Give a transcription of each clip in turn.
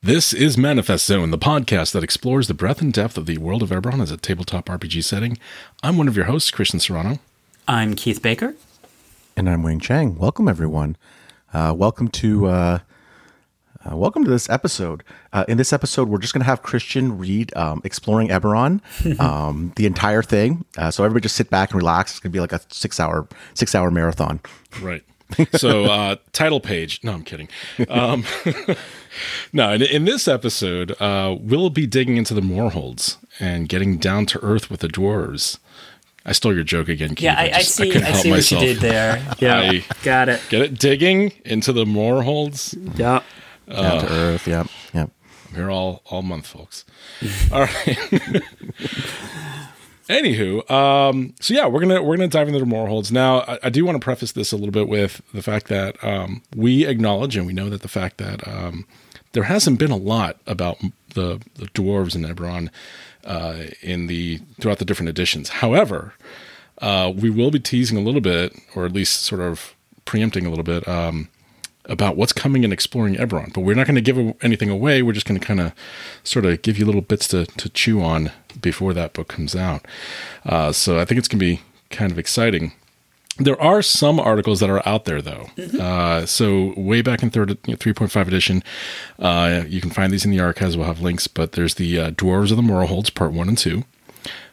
This is Manifest Zone, the podcast that explores the breadth and depth of the world of Eberron as a tabletop RPG setting. I'm one of your hosts, Christian Serrano. I'm Keith Baker. And I'm Wayne Chang. Welcome, everyone. Welcome to this episode. In this episode, we're just going to have Christian read Exploring Eberron, the entire thing. So everybody just sit back and relax. It's going to be like a six-hour marathon. Right. So, title page. No, I'm kidding. No, in this episode, we'll be digging into the Moorholds and getting down to earth with the dwarves. I stole your joke again, Keith. Yeah, I see what you did there. Yeah, got it. Get it? Digging into the Moorholds. Yep. Down to earth. Yep. I'm here all month, folks. All right. Anywho, so yeah, we're gonna dive into the Moorholds. Now, I do want to preface this a little bit with the fact that we acknowledge and we know that the fact that there hasn't been a lot about the dwarves in Eberron throughout the different editions. However, we will be teasing a little bit, or at least sort of preempting a little bit about what's coming in Exploring Eberron. But we're not going to give anything away. We're just going to kind of sort of give you little bits to chew on before that book comes out. So I think it's going to be kind of exciting. There are some articles that are out there, though. Mm-hmm. So way back in 3.5 edition, you can find these in the archives. We'll have links. But there's the Dwarves of the Moorholds, Part 1 and 2.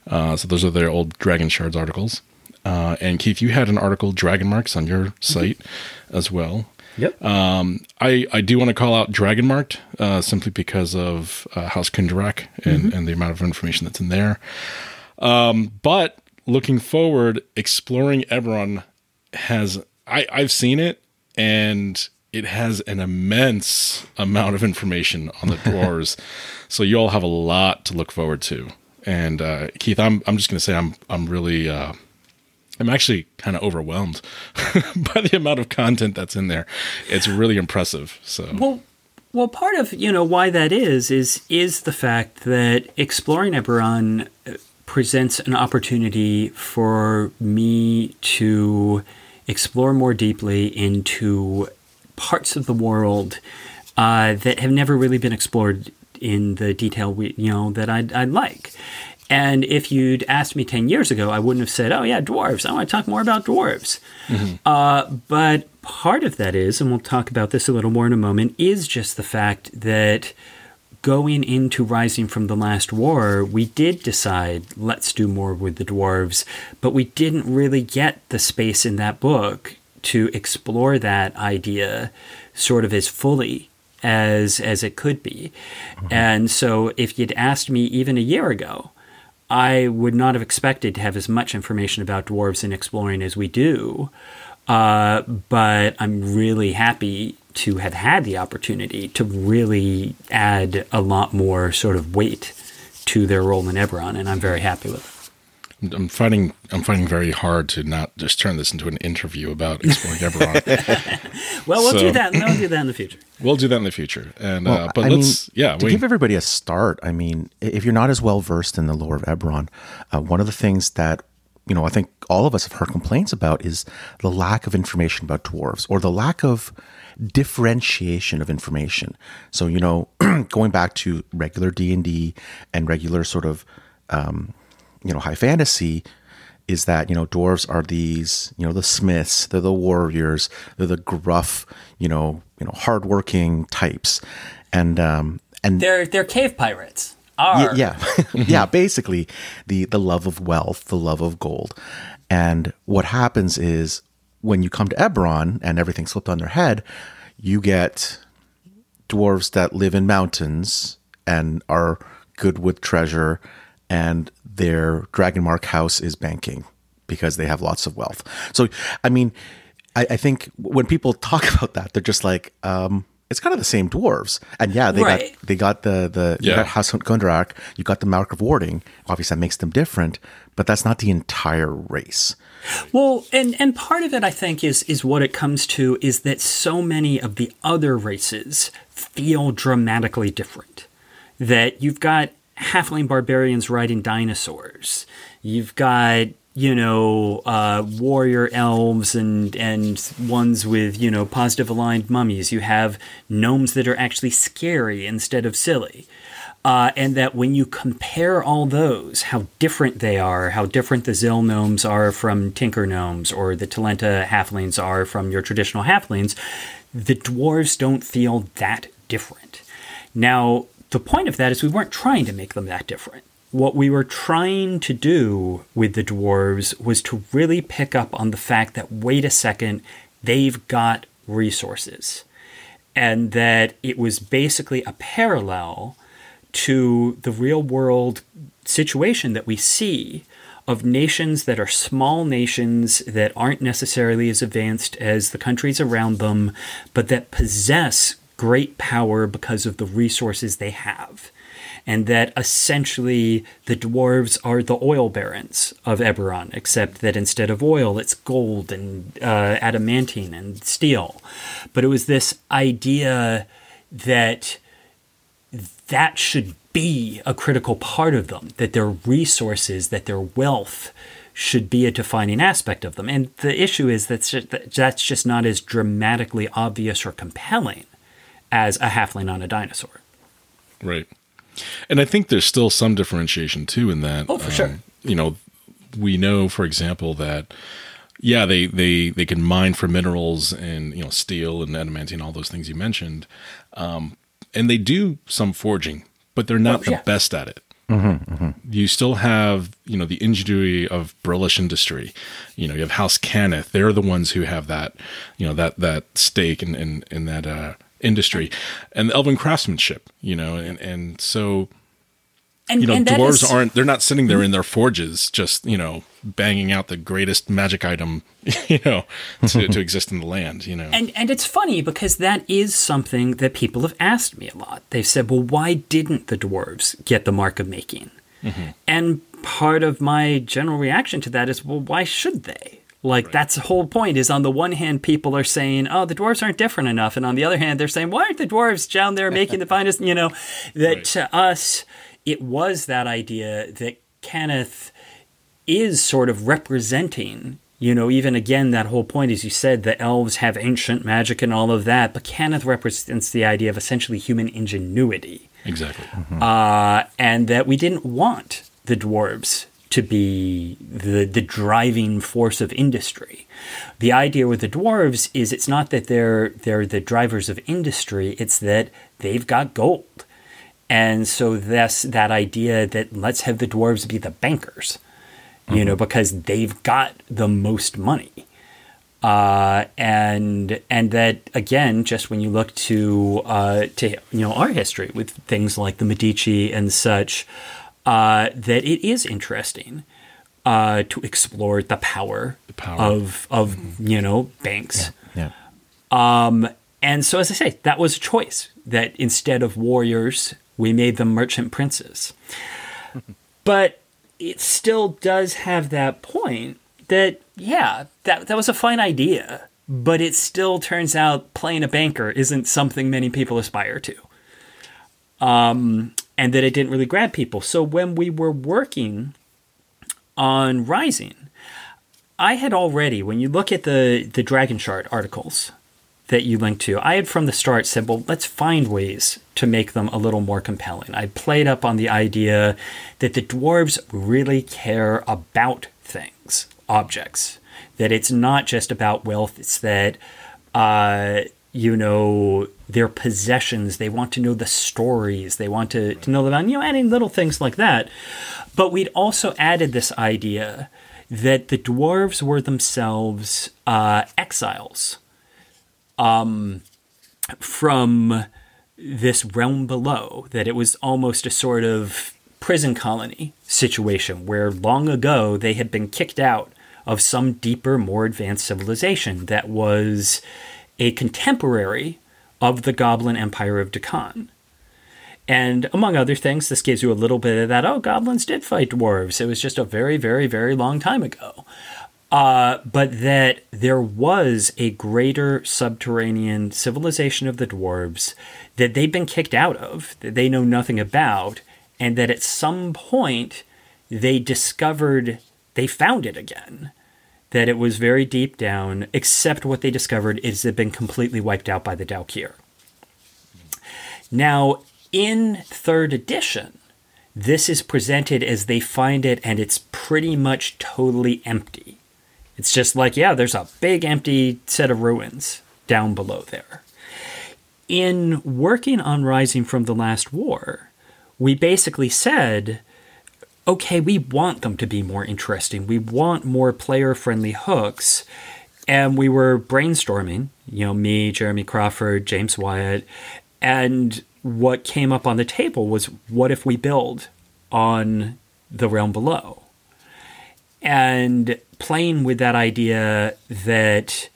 So those are their old Dragon Shards articles. And Keith, you had an article, Dragon Marks, on your site as well. Yep. I do want to call out Dragonmarked simply because of House Kundrak and the amount of information that's in there. But looking forward, Exploring Eberron has I've seen it, and it has an immense amount of information on the dwarves. So you all have a lot to look forward to. And Keith, I'm just going to say I'm really. I'm actually kind of overwhelmed by the amount of content that's in there. It's really impressive. So well, part of why that is the fact that Exploring Eberron presents an opportunity for me to explore more deeply into parts of the world that have never really been explored in the detail that I'd like. And if you'd asked me 10 years ago, I wouldn't have said, oh, yeah, dwarves. I want to talk more about dwarves. Mm-hmm. But part of that is, and we'll talk about this a little more in a moment, is just the fact that going into Rising from the Last War, we did decide, let's do more with the dwarves. But we didn't really get the space in that book to explore that idea sort of as fully as it could be. Mm-hmm. And so if you'd asked me even a year ago, I would not have expected to have as much information about dwarves in Exploring as we do, but I'm really happy to have had the opportunity to really add a lot more sort of weight to their role in Eberron, and I'm very happy with it. I'm finding very hard to not just turn this into an interview about Exploring Eberron. Well, we'll do that. We'll do that in the future. We'll do that in the future. And to give everybody a start. I mean, if you're not as well versed in the lore of Eberron, one of the things that I think all of us have heard complaints about is the lack of information about dwarves, or the lack of differentiation of information. So going back to regular D&D and regular sort of high fantasy, is that, dwarves are these, the smiths, they're the warriors, they're the gruff, hardworking types. And they're cave pirates. Yeah, basically the love of wealth, the love of gold. And what happens is when you come to Eberron and everything's flipped on their head, you get dwarves that live in mountains and are good with treasure, and their Dragonmark house is banking because they have lots of wealth. So, I mean, I think when people talk about that, they're just like, it's kind of the same dwarves. And yeah, they got House Kundrak, you got the Mark of Warding. Obviously, that makes them different, but that's not the entire race. Well, and part of it, I think, is what it comes to is that so many of the other races feel dramatically different. That you've got halfling barbarians riding dinosaurs. You've got warrior elves and ones with, positive aligned mummies. You have gnomes that are actually scary instead of silly. And that when you compare all those, how different they are, how different the Zil gnomes are from Tinker gnomes or the Talenta halflings are from your traditional halflings, the dwarves don't feel that different. Now, the point of that is we weren't trying to make them that different. What we were trying to do with the dwarves was to really pick up on the fact that, wait a second, they've got resources. And that it was basically a parallel to the real world situation that we see of nations that are small nations that aren't necessarily as advanced as the countries around them, but that possess great power because of the resources they have. And that essentially the dwarves are the oil barons of Eberron, except that instead of oil, it's gold and adamantine and steel. But it was this idea that that should be a critical part of them, that their resources, that their wealth should be a defining aspect of them. And the issue is that's just not as dramatically obvious or compelling as a halfling on a dinosaur. Right. And I think there's still some differentiation, too, in that. Oh, for sure. We know, for example, that, they can mine for minerals and, steel and adamantine, all those things you mentioned. And they do some forging, but they're not the best at it. Mm-hmm, mm-hmm. You still have, the ingenuity of Brelish industry. You have House Cannith. They're the ones who have that, that stake in that industry, and the elven craftsmanship. And so dwarves aren't—they're not sitting there in their forges just banging out the greatest magic item to exist in the land. And it's funny because that is something that people have asked me a lot. They've said, "Well, why didn't the dwarves get the mark of making?" Mm-hmm. And part of my general reaction to that is, "Well, why should they?" Like, right. That's the whole point is on the one hand, people are saying, oh, the dwarves aren't different enough. And on the other hand, they're saying, why aren't the dwarves down there making the finest, that right. To us, it was that idea that Cannith is sort of representing, even again, that whole point, as you said, the elves have ancient magic and all of that. But Cannith represents the idea of essentially human ingenuity. Exactly. Mm-hmm. And that we didn't want the dwarves to be the driving force of industry. The idea with the dwarves is it's not that they're the drivers of industry, it's that they've got gold. And so that's that idea that let's have the dwarves be the bankers, because they've got the most money. And that, again, just when you look to our history with things like the Medici and such, that it is interesting to explore the power. of banks. Yeah. And so, as I say, that was a choice, that instead of warriors, we made them merchant princes. But it still does have that point that, that was a fine idea, but it still turns out playing a banker isn't something many people aspire to. And that it didn't really grab people. So when we were working on Rising, I had already, when you look at the Dragon Shard articles that you linked to, I had from the start said, well, let's find ways to make them a little more compelling. I played up on the idea that the dwarves really care about things, objects, that it's not just about wealth. It's that, their possessions. They want to know the stories. They want to know about, adding little things like that. But we'd also added this idea that the dwarves were themselves exiles from this realm below, that it was almost a sort of prison colony situation where long ago they had been kicked out of some deeper, more advanced civilization that was a contemporary of the Goblin Empire of Dakan. And among other things, this gives you a little bit of that, goblins did fight dwarves. It was just a very, very, very long time ago. But that there was a greater subterranean civilization of the dwarves that they've been kicked out of, that they know nothing about, and that at some point they discovered they found it again, that it was very deep down, except what they discovered is it had been completely wiped out by the Daelkyr. Now, in 3rd edition, this is presented as they find it, and it's pretty much totally empty. It's just like, yeah, there's a big empty set of ruins down below there. In working on Rising from the Last War, we basically said, okay, we want them to be more interesting. We want more player-friendly hooks. And we were brainstorming, you know, me, Jeremy Crawford, James Wyatt, and what came up on the table was, what if we build on the Realm Below? And playing with that idea that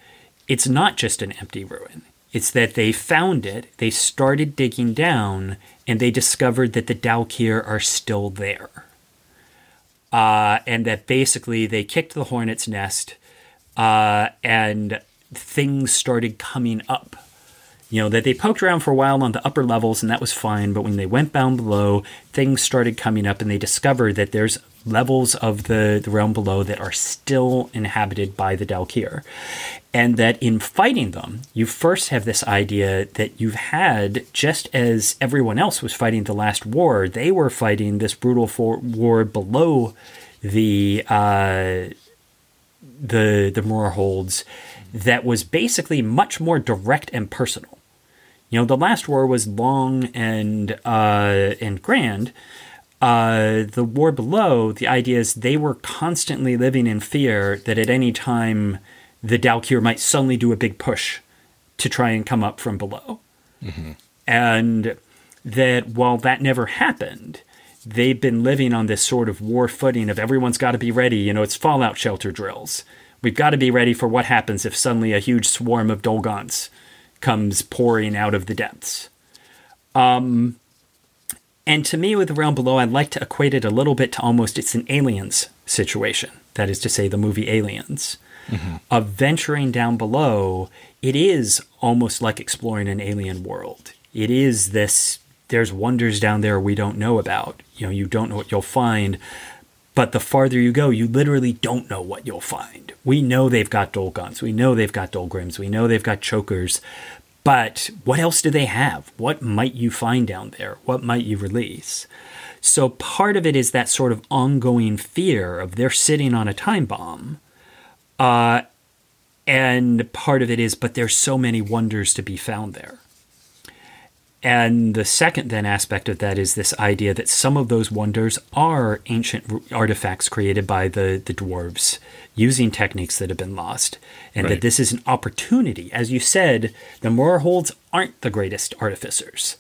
it's not just an empty ruin. It's that they found it, they started digging down, and they discovered that the Daelkyr are still there. And that basically they kicked the hornet's nest, and things started coming up. You know, that they poked around for a while on the upper levels, and that was fine. But when they went down below, things started coming up, and they discovered that there's levels of the Realm Below that are still inhabited by the Daelkyr. And that in fighting them, you first have this idea that you've had, just as everyone else was fighting the last war, they were fighting this brutal war below the Moorholds that was basically much more direct and personal. You know, the last war was long and grand. The war below, the idea is they were constantly living in fear that at any time the Daelkyr might suddenly do a big push to try and come up from below. Mm-hmm. And that while that never happened, they've been living on this sort of war footing of everyone's got to be ready. You know, it's fallout shelter drills. We've got to be ready for what happens if suddenly a huge swarm of Dolgrims comes pouring out of the depths. And to me, with the Realm Below, I like to equate it a little bit to almost it's an Aliens situation. That is to say, the movie Aliens. Mm-hmm. Of venturing down below, it is almost like exploring an alien world. It is this, there's wonders down there we don't know about. You know, you don't know what you'll find. But the farther you go, you literally don't know what you'll find. We know they've got Dolgons. We know they've got Dolgrims. We know they've got Chokers. But what else do they have? What might you find down there? What might you release? So part of it is that sort of ongoing fear of they're sitting on a time bomb. And part of it is, but there's so many wonders to be found there. And the second then aspect of that is this idea that some of those wonders are ancient artifacts created by the dwarves using techniques that have been lost. And right. That this is an opportunity. As you said, the Moorholds aren't the greatest artificers,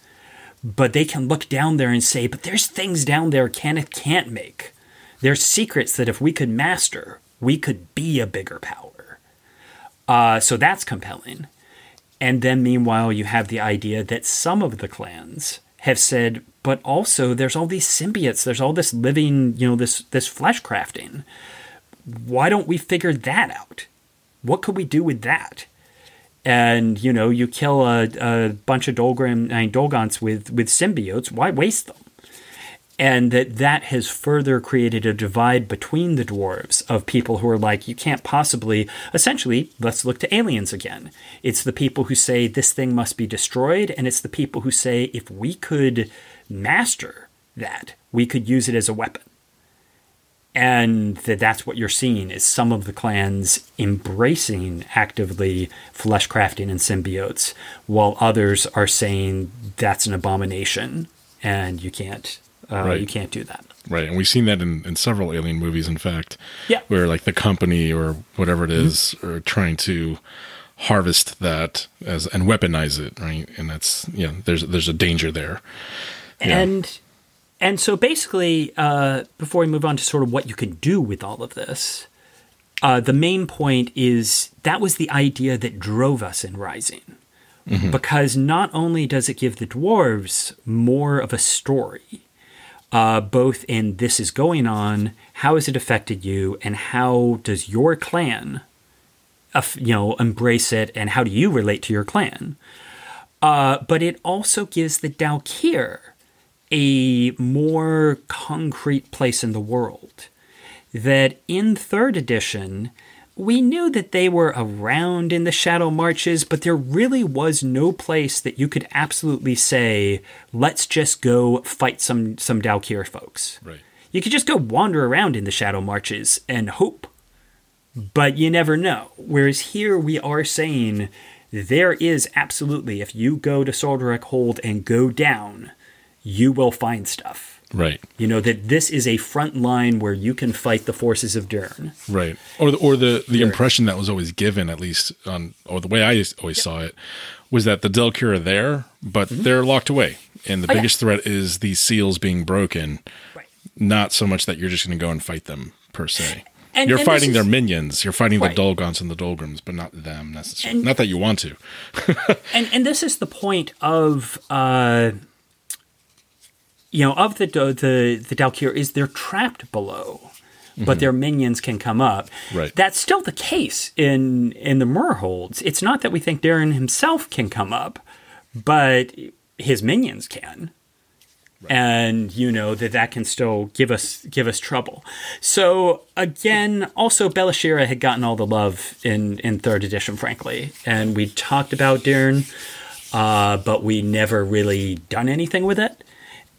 but they can look down there and say, but there's things down there Cannith can't make. There's secrets that if we could master, we could be a bigger power. So that's compelling. And then meanwhile, you have the idea that some of the clans have said, but also there's all these symbiotes. There's all this living, you know, this flesh crafting. Why don't we figure that out? What could we do with that? And, you know, you kill a bunch of Dolgons with symbiotes. Why waste them? And that has further created a divide between the dwarves of people who are like, you can't possibly, essentially, let's look to Aliens again. It's the people who say this thing must be destroyed. And it's the people who say, if we could master that, we could use it as a weapon. And that's what you're seeing is some of the clans embracing actively fleshcrafting and symbiotes, while others are saying that's an abomination and you can't. Right. You can't do that. Right. And we've seen that in several Alien movies, in fact, yeah. Where like the company or whatever it is are trying to harvest that and weaponize it. Right. And that's, yeah, there's a danger there. Yeah. And so basically, before we move on to sort of what you can do with all of this, the main point is that was the idea that drove us in Rising. Mm-hmm. Because not only does it give the dwarves more of a story, both in this is going on, how has it affected you, and how does your clan, embrace it, and how do you relate to your clan? But it also gives the Daelkyr a more concrete place in the world. that in 3rd edition, we knew that they were around in the Shadow Marches, but there really was no place that you could absolutely say, let's just go fight some Daelkyr folks. Right. You could just go wander around in the Shadow Marches and hope, but you never know. Whereas here we are saying there is absolutely, if you go to Soldorak Hold and go down, you will find stuff. Right. You know, that this is a front line where you can fight the forces of Dyrrn. Right. Or the impression that was always given, at least on, or the way I always saw it, was that the Daelkyr are there, but they're locked away. And the biggest threat is these seals being broken. Right. Not so much that you're just going to go and fight them, per se. And, you're fighting their minions. You're fighting the Dolgons and the Dolgrims, but not them necessarily. And, not that you want to. and this is the point of... of the Daelkyr is they're trapped below, but their minions can come up. Right. That's still the case in the Moorholds. It's not that we think Dyrrn himself can come up, but his minions can. Right. And you know that can still give us trouble. So again, also Belashira had gotten all the love in 3rd edition, frankly, and we talked about Dyrrn, but we never really done anything with it.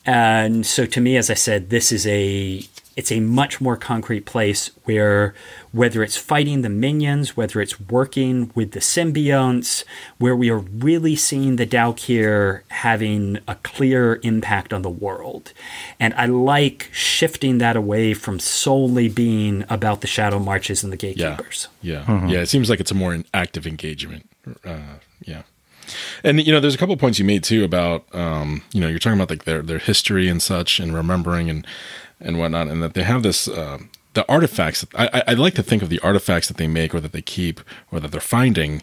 And so to me, as I said, this is a much more concrete place where whether it's fighting the minions, whether it's working with the symbionts, where we are really seeing the Daelkyr having a clear impact on the world. And I like shifting that away from solely being about the Shadow Marches and the Gatekeepers. Yeah, it seems like it's a more active engagement. And, there's a couple of points you made, too, about, you're talking about like their history and such and remembering and whatnot, and that they have this, the artifacts. I like to think of the artifacts that they make or that they keep or that they're finding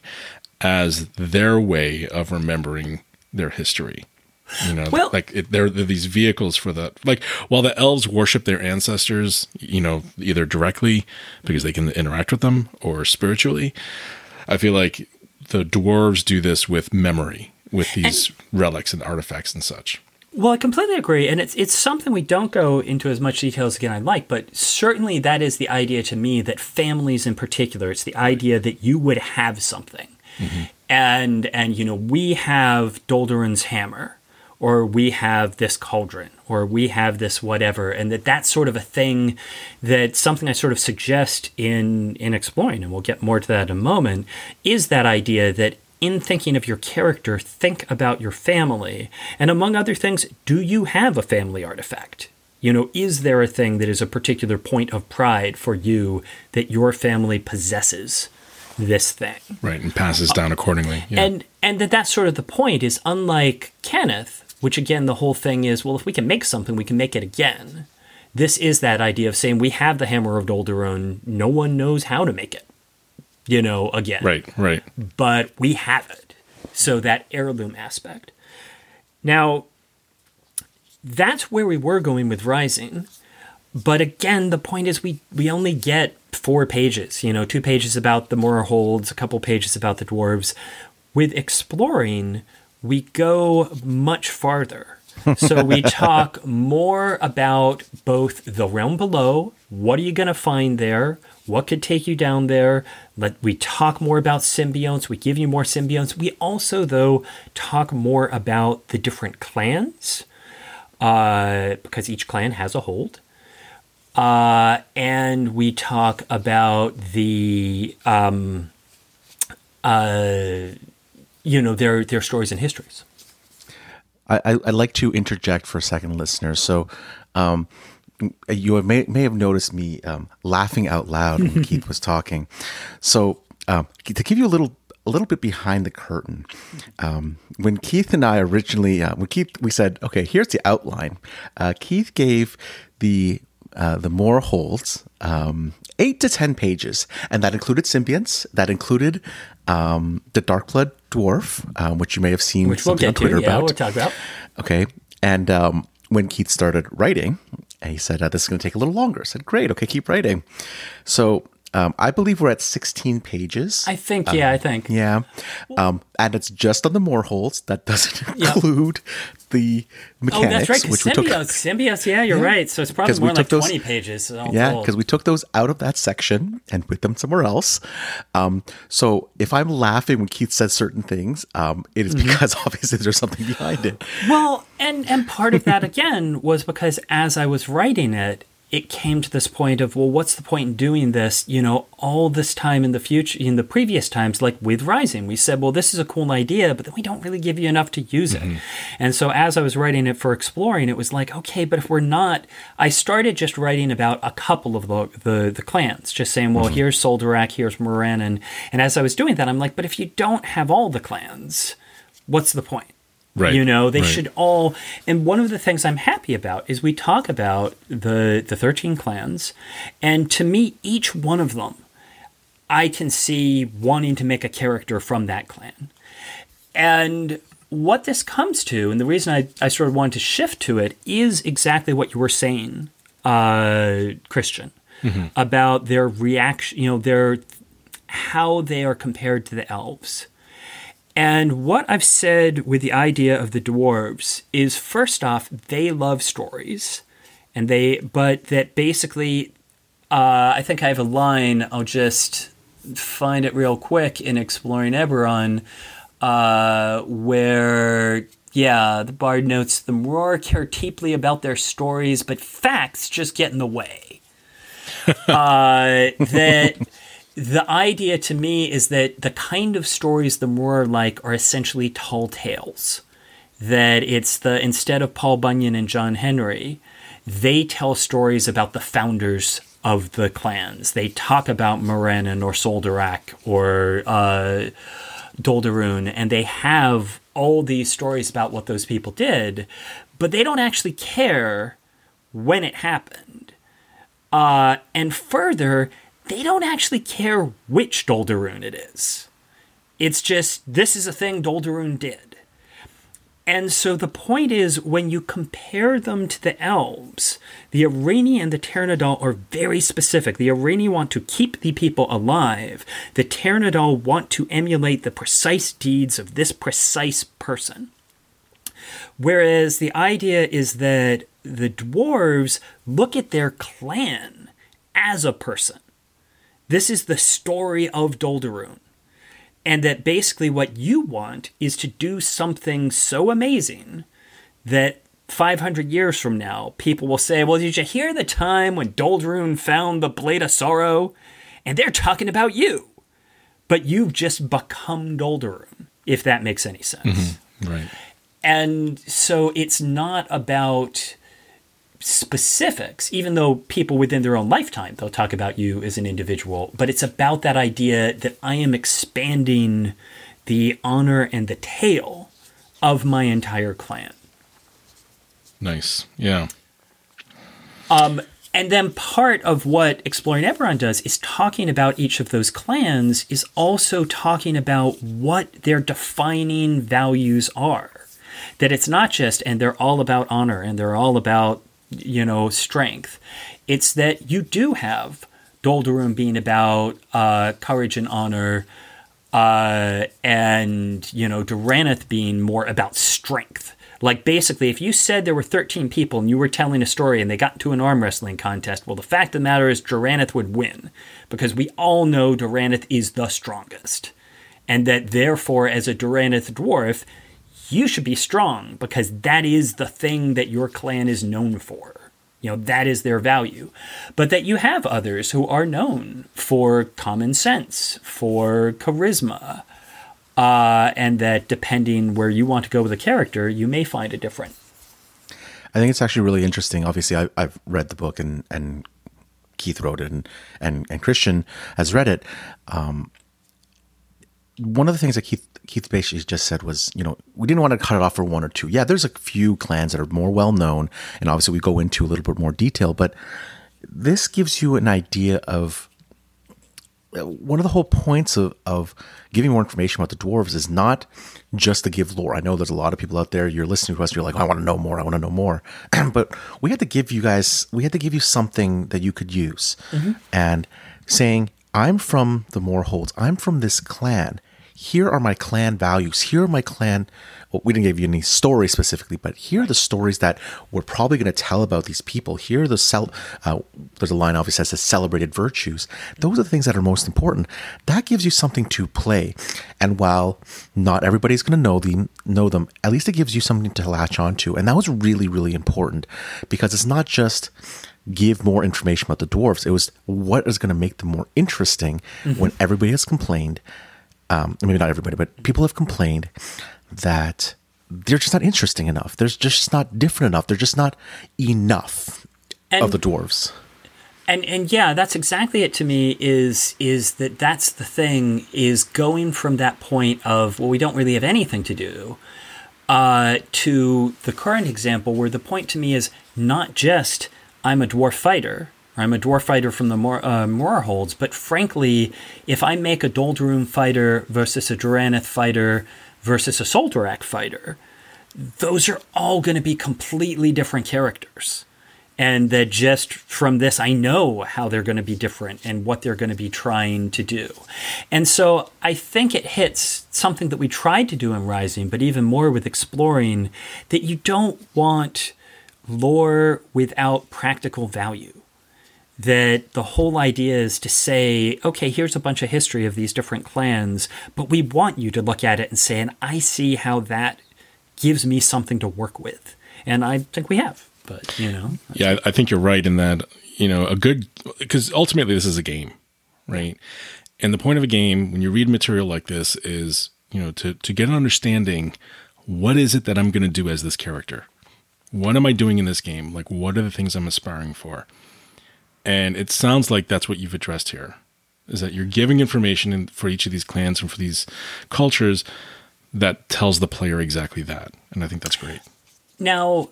as their way of remembering their history. They're these vehicles for that. Like, while the elves worship their ancestors, either directly because they can interact with them or spiritually, I feel like the dwarves do this with memory, with these relics and artifacts and such. Well, I completely agree. And it's something we don't go into as much detail as, again, I'd like, but certainly that is the idea to me that families in particular, it's the idea that you would have something. Mm-hmm. And we have Doldorin's hammer, or we have this cauldron, or we have this whatever, and that's sort of a thing that's something I sort of suggest in Exploring, and we'll get more to that in a moment, is that idea that in thinking of your character, think about your family. And among other things, do you have a family artifact? Is there a thing that is a particular point of pride for you that your family possesses? This thing. Right, and passes down accordingly. Yeah. And that's sort of the point, is unlike Cannith, which again, the whole thing is, well, if we can make something, we can make it again. This is that idea of saying, we have the Hammer of Doldoron, no one knows how to make it, again. Right. But we have it. So that heirloom aspect. Now, that's where we were going with Rising. But again, the point is we only get 4 pages, 2 pages about the Moorholds, a couple pages about the dwarves. With Exploring, we go much farther. So we talk more about both the Realm Below, what are you going to find there, what could take you down there. We talk more about symbionts, we give you more symbionts. We also, though, talk more about the different clans, because each clan has a hold. And we talk about the, their stories and histories. I'd like to interject for a second, listeners. So, you may have noticed me laughing out loud when Keith was talking. So, to give you a little bit behind the curtain, when Keith and I originally, we said, okay, here's the outline. Keith gave the Moorholds 8 to 10 pages, and that included symbionts. That included the Darkblood dwarf, which you may have seen which we'll get on Twitter about. We'll talk about. Okay, and when Keith started writing, he said, "This is going to take a little longer." I said, "Great, okay, keep writing." So I believe we're at 16 pages. I think. Yeah. And it's just on the Moorholds. That doesn't include the mechanics. Oh, that's right. Which Symbios. Yeah, you're right. So it's probably more like 20 pages. Yeah, because we took those out of that section and put them somewhere else. So if I'm laughing when Keith says certain things, it is because obviously there's something behind it. Well, and part of that, again, was because as I was writing it, it came to this point of, well, what's the point in doing this, you know, all this time in the future, in the previous times, like with Rising, we said, well, this is a cool idea, but then we don't really give you enough to use it. And so as I was writing it for Exploring, it was like, okay, but if we're not, I started just writing about a couple of the clans, just saying, well, here's Soldorak, here's Moran. And as I was doing that, I'm like, but if you don't have all the clans, what's the point? Right. You know, they should all, and one of the things I'm happy about is we talk about the 13 clans, and to me, each one of them, I can see wanting to make a character from that clan. And what this comes to, and the reason I sort of wanted to shift to it, is exactly what you were saying, Christian, about their reaction, you know, their how they are compared to the elves. And what I've said with the idea of the dwarves is, first off, they love stories, and but that basically, I think I have a line. I'll just find it real quick in Exploring Eberron, where the bard notes the Moor care deeply about their stories, but facts just get in the way. The idea to me is that the kind of stories the Moor like are essentially tall tales. That it's instead of Paul Bunyan and John Henry, they tell stories about the founders of the clans. They talk about Morannon or Soldorak or Doldarune, and they have all these stories about what those people did, but they don't actually care when it happened. And further, they don't actually care which Doldarune it is. It's just, this is a thing Doldarune did. And so the point is, when you compare them to the elves, the Arenal and the Tairnadal are very specific. The Arenal want to keep the people alive. The Tairnadal want to emulate the precise deeds of this precise person. Whereas the idea is that the dwarves look at their clan as a person. This is the story of Doldarune, and that basically what you want is to do something so amazing that 500 years from now, people will say, well, did you hear the time when Doldarune found the Blade of Sorrow? And they're talking about you, but you've just become Doldarune, if that makes any sense. Mm-hmm. Right. And so it's not about specifics, even though people within their own lifetime, they'll talk about you as an individual, but it's about that idea that I am expanding the honor and the tale of my entire clan. Nice. Yeah. And then part of what Exploring Eberron does is talking about each of those clans is also talking about what their defining values are. That it's not just, and they're all about honor and they're all about, you know, strength. It's that you do have Doldarune being about courage and honor, and, you know, Droranath being more about strength. Like, basically, if you said there were 13 people and you were telling a story and they got into an arm wrestling contest, well, the fact of the matter is Droranath would win, because we all know Droranath is the strongest. And that, therefore, as a Droranath dwarf, you should be strong, because that is the thing that your clan is known for. You know, that is their value. But that you have others who are known for common sense, for charisma, and that depending where you want to go with a character, you may find a different. I think it's actually really interesting. Obviously, I've read the book, and Keith wrote it, and Christian has read it. One of the things that Keith basically just said was, you know, we didn't want to cut it off for one or two. Yeah, there's a few clans that are more well-known, and obviously we go into a little bit more detail, but this gives you an idea of one of the whole points of giving more information about the dwarves is not just to give lore. I know there's a lot of people out there, you're listening to us, you're like, oh, I want to know more. But we had to give you something that you could use. And saying, I'm from the Moorholds. I'm from this clan. Here are my clan values. Here are my clan. Well, we didn't give you any stories specifically, but here are the stories that we're probably going to tell about these people. Here are the there's a line obviously that says celebrated virtues. Those are the things that are most important. That gives you something to play. And while not everybody's going to know them, at least it gives you something to latch onto. And that was really, really important, because it's not just give more information about the dwarves. It was what is going to make them more interesting when everybody has complained. Maybe not everybody, but people have complained that they're just not interesting enough. They're just not different enough. They're just not enough of the dwarves. And yeah, that's exactly it to me is that's the thing, is going from that point of, well, we don't really have anything to do, to the current example, where the point to me is not just I'm a dwarf fighter, I'm a dwarf fighter from the Moorholds, but frankly, if I make a Doldrum fighter versus a Droranath fighter versus a Soldorak fighter, those are all going to be completely different characters. And that just from this, I know how they're going to be different and what they're going to be trying to do. And so I think it hits something that we tried to do in Rising, but even more with Exploring, that you don't want lore without practical value. That the whole idea is to say, okay, here's a bunch of history of these different clans, but we want you to look at it and say, and I see how that gives me something to work with. And I think we have, but Yeah, I think you're right in that, because ultimately this is a game, right? And the point of a game, when you read material like this, is, to get an understanding, what is it that I'm going to do as this character? What am I doing in this game? Like, what are the things I'm aspiring for? And it sounds like that's what you've addressed here, is that you're giving information for each of these clans and for these cultures that tells the player exactly that. And I think that's great. Now,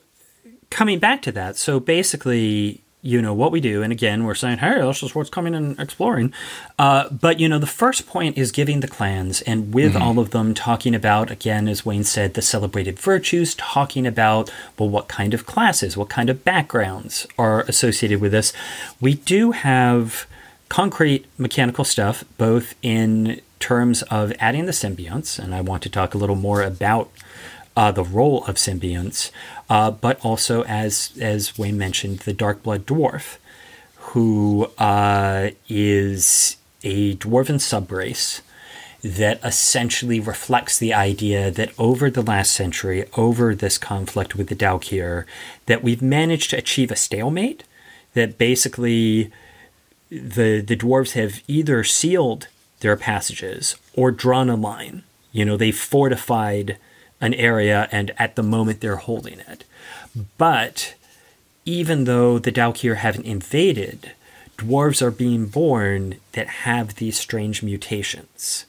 coming back to that, so basically, what we do, and again, we're saying, hey, this is what's coming and Exploring. But, the first point is giving the clans, and with all of them talking about, again, as Wayne said, the celebrated virtues, talking about, well, what kind of classes, what kind of backgrounds are associated with this. We do have concrete mechanical stuff, both in terms of adding the symbionts, and I want to talk a little more about the role of symbionts, but also, as Wayne mentioned, the Darkblood Dwarf, who is a dwarven subrace that essentially reflects the idea that over the last century, over this conflict with the Daelkyr, that we've managed to achieve a stalemate, that basically the dwarves have either sealed their passages or drawn a line. They fortified an area, and at the moment they're holding it. But even though the Daelkyr haven't invaded, dwarves are being born that have these strange mutations.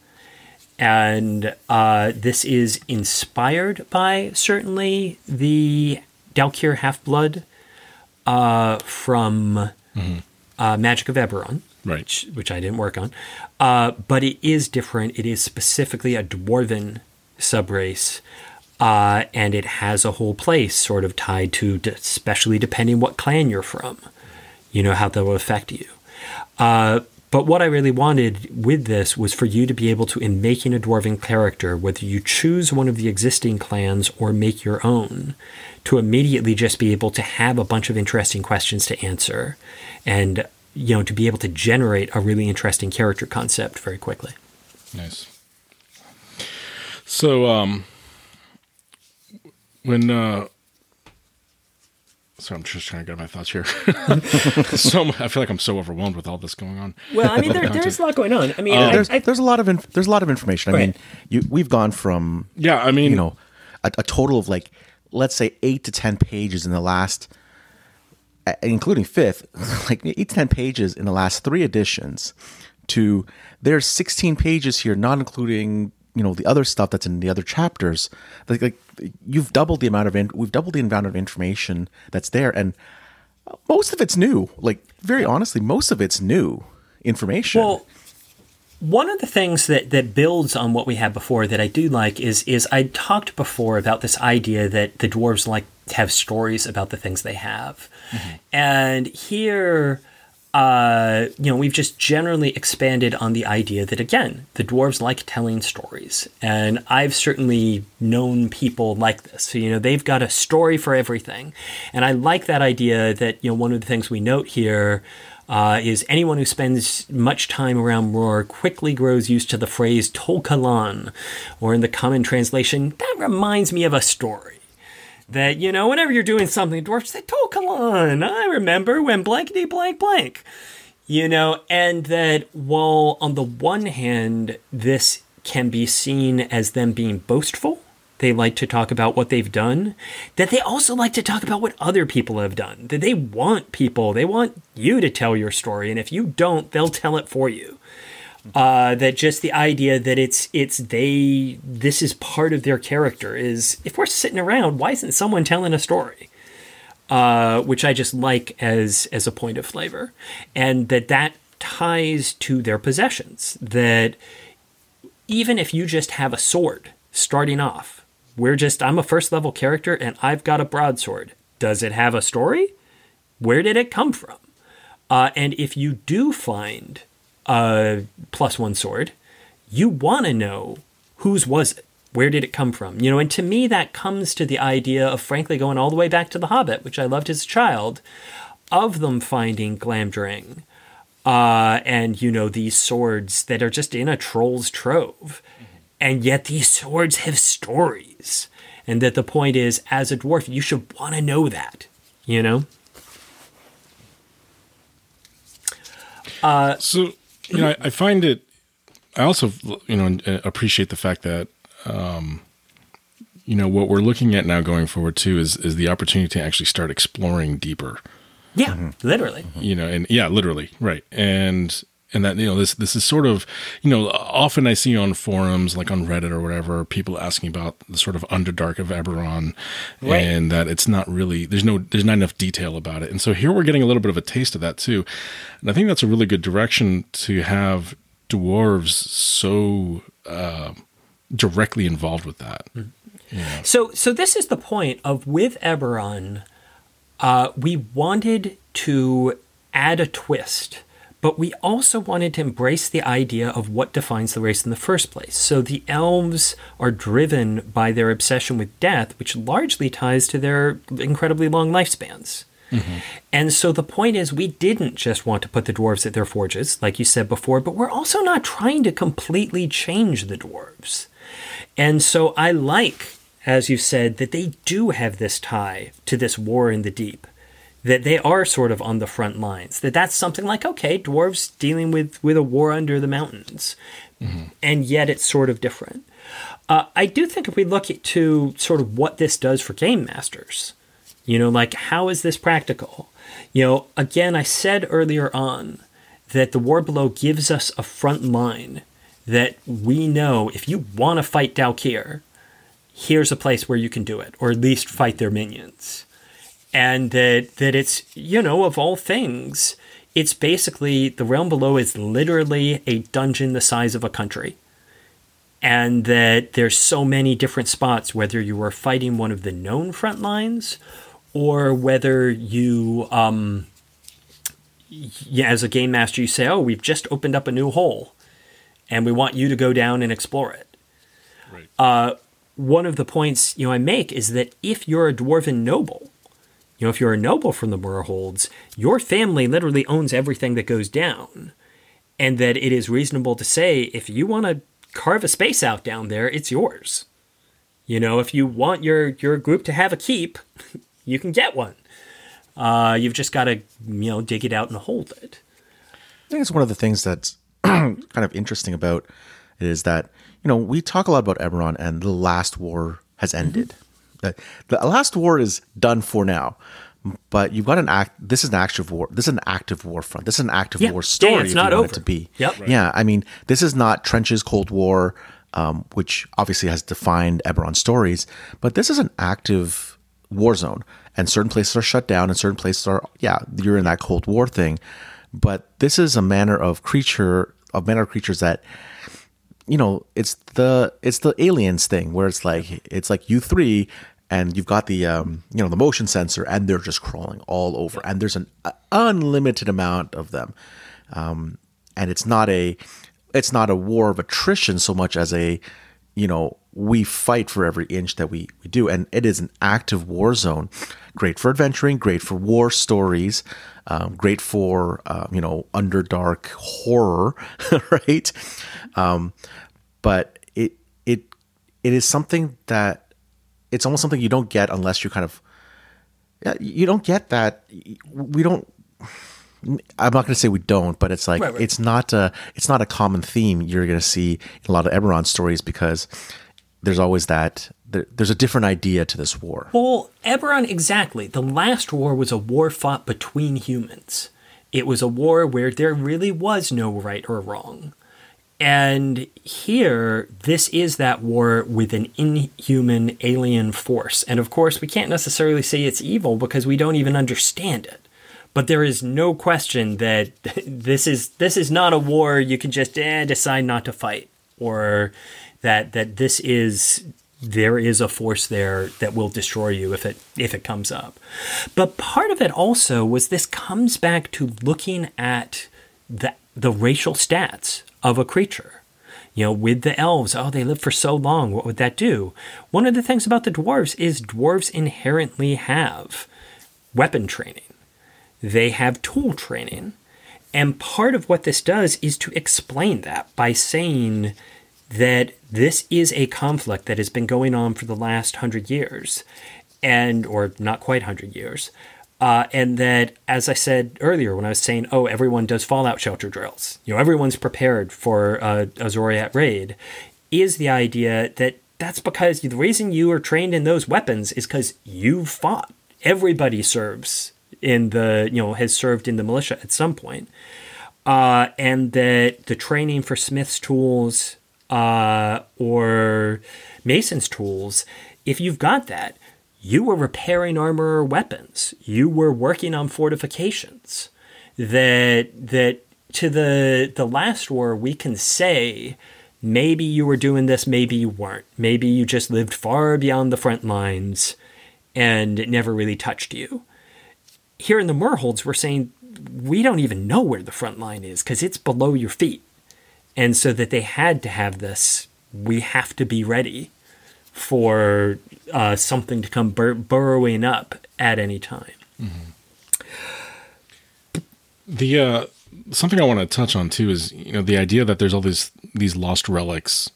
And this is inspired by, certainly, the Daelkyr half-blood from Magic of Eberron. Right. Which I didn't work on. But it is different. It is specifically a dwarven subrace, and it has a whole place sort of tied to, especially depending what clan you're from, how that will affect you. But what I really wanted with this was for you to be able to, in making a dwarven character, whether you choose one of the existing clans or make your own, to immediately just be able to have a bunch of interesting questions to answer, and to be able to generate a really interesting character concept very quickly. Nice. So, I'm just trying to get my thoughts here. I feel like I'm so overwhelmed with all this going on. Well, I mean, there's a lot going on. I mean, there's a lot of information. Right. I mean, we've gone from a total of let's say 8 to 10 pages in the last, including fifth, 8 to 10 pages in the last 3 editions, to there's 16 pages here, not including the other stuff that's in the other chapters. You've doubled the amount of information that's there, and most of it's new. Very honestly, most of it's new information. Well, one of the things that builds on what we had before that I do like is I talked before about this idea that the dwarves have stories about the things they have, and here we've just generally expanded on the idea that, again, the dwarves like telling stories. And I've certainly known people like this. So, they've got a story for everything. And I like that idea that, one of the things we note here is anyone who spends much time around Moor quickly grows used to the phrase Tolkalan, or in the common translation, that reminds me of a story. That, whenever you're doing something, dwarves say, Tolkalan, I remember when blankety blank blank. And that while on the one hand, this can be seen as them being boastful, they like to talk about what they've done, that they also like to talk about what other people have done, that they want you to tell your story, and if you don't, they'll tell it for you. That just the idea that this is part of their character is, if we're sitting around, why isn't someone telling a story? Which I just like as a point of flavor. And that ties to their possessions. That even if you just have a sword starting off, I'm a first level character and I've got a broadsword. Does it have a story? Where did it come from? And if you do find +1 sword, you want to know whose was it, where did it come from, and to me that comes to the idea of, frankly, going all the way back to The Hobbit, which I loved as a child, of them finding Glamdring, and these swords that are just in a troll's trove, and yet these swords have stories, and that the point is, as a dwarf, you should want to know that, I find it, I also, appreciate the fact that, what we're looking at now going forward too is the opportunity to actually start exploring deeper. Yeah, literally. Literally. Right. And that, this is sort of, often I see on forums, like on Reddit or whatever, people asking about the sort of Underdark of Eberron, right, and that it's not really, there's not enough detail about it. And so here we're getting a little bit of a taste of that too. And I think that's a really good direction to have dwarves so directly involved with that. Mm-hmm. Yeah. So this is the point of, with Eberron, we wanted to add a twist, but we also wanted to embrace the idea of what defines the race in the first place. So the elves are driven by their obsession with death, which largely ties to their incredibly long lifespans. Mm-hmm. And so the point is, we didn't just want to put the dwarves at their forges, like you said before, but we're also not trying to completely change the dwarves. And so I like, as you said, that they do have this tie to this war in the deep, that they are sort of on the front lines, that's something like, okay, dwarves dealing with a war under the mountains, and yet it's sort of different. I do think if we look at to sort of what this does for game masters, like, how is this practical? Again, I said earlier on that the War Below gives us a front line that we know, if you want to fight Daelkyr, here's a place where you can do it, or at least fight their minions. And that it's, of all things, it's basically, the Realm Below is literally a dungeon the size of a country. And that there's so many different spots, whether you were fighting one of the known front lines, or whether you, as a game master, you say, oh, we've just opened up a new hole, and we want you to go down and explore it. Right. One of the points, I make is that if you're a dwarven noble, if you're a noble from the Moorholds, your family literally owns everything that goes down. And that it is reasonable to say, if you want to carve a space out down there, it's yours. If you want your group to have a keep, you can get one. You've just got to, dig it out and hold it. I think it's one of the things that's kind of interesting about it is that, we talk a lot about Eberron and the last war has ended. Mm-hmm. The last war is done for now, but you've got this is an active war. This is an active war front. This is an active war story. Yeah, it's not over. It to be. Yep. Right. Yeah. I mean, this is not Trench's Cold War, which obviously has defined Eberron stories, but this is an active war zone, and certain places are shut down and certain places are, you're in that Cold War thing. But this is a manner of creatures that, it's the aliens thing where it's like you three and you've got the the motion sensor, and they're just crawling all over. And there's an unlimited amount of them, and it's not a war of attrition so much as a we fight for every inch that we do, and it is an active war zone. Great for adventuring, great for war stories, great for underdark horror, right? But it is something that it's almost something you don't get unless you kind of you don't get that. We don't. I'm not going to say we don't, but it's like right. It's not a common theme you're going to see in a lot of Eberron stories because. There's always that. There's a different idea to this war. Well, Eberron, exactly. The last war was a war fought between humans. It was a war where there really was no right or wrong. And here, this is that war with an inhuman alien force. And of course, we can't necessarily say it's evil because we don't even understand it. But there is no question that this is not a war you can just decide not to fight or... That there is a force there that will destroy you if it comes up. But part of it also was this comes back to looking at the racial stats of a creature. With the elves, they lived for so long. What would that do? One of the things about the dwarves is dwarves inherently have weapon training. They have tool training. And part of what this does is to explain that by saying... that this is a conflict that has been going on for the last 100 years, or not quite 100 years, and that, as I said earlier when I was saying, everyone does fallout shelter drills, everyone's prepared for a Zoriat raid, is the idea that that's because the reason you are trained in those weapons is because you fought. Everybody serves in the, has served in the militia at some point, and that the training for Smith's tools. Or mason's tools, if you've got that, you were repairing armor or weapons. You were working on fortifications. That to the last war, we can say, maybe you were doing this, maybe you weren't. Maybe you just lived far beyond the front lines and it never really touched you. Here in the Moorholds, we're saying, we don't even know where the front line is because it's below your feet. And so that they had to have this, we have to be ready for something to come burrowing up at any time. Mm-hmm. The something I want to touch on too is the idea that there's all these lost relics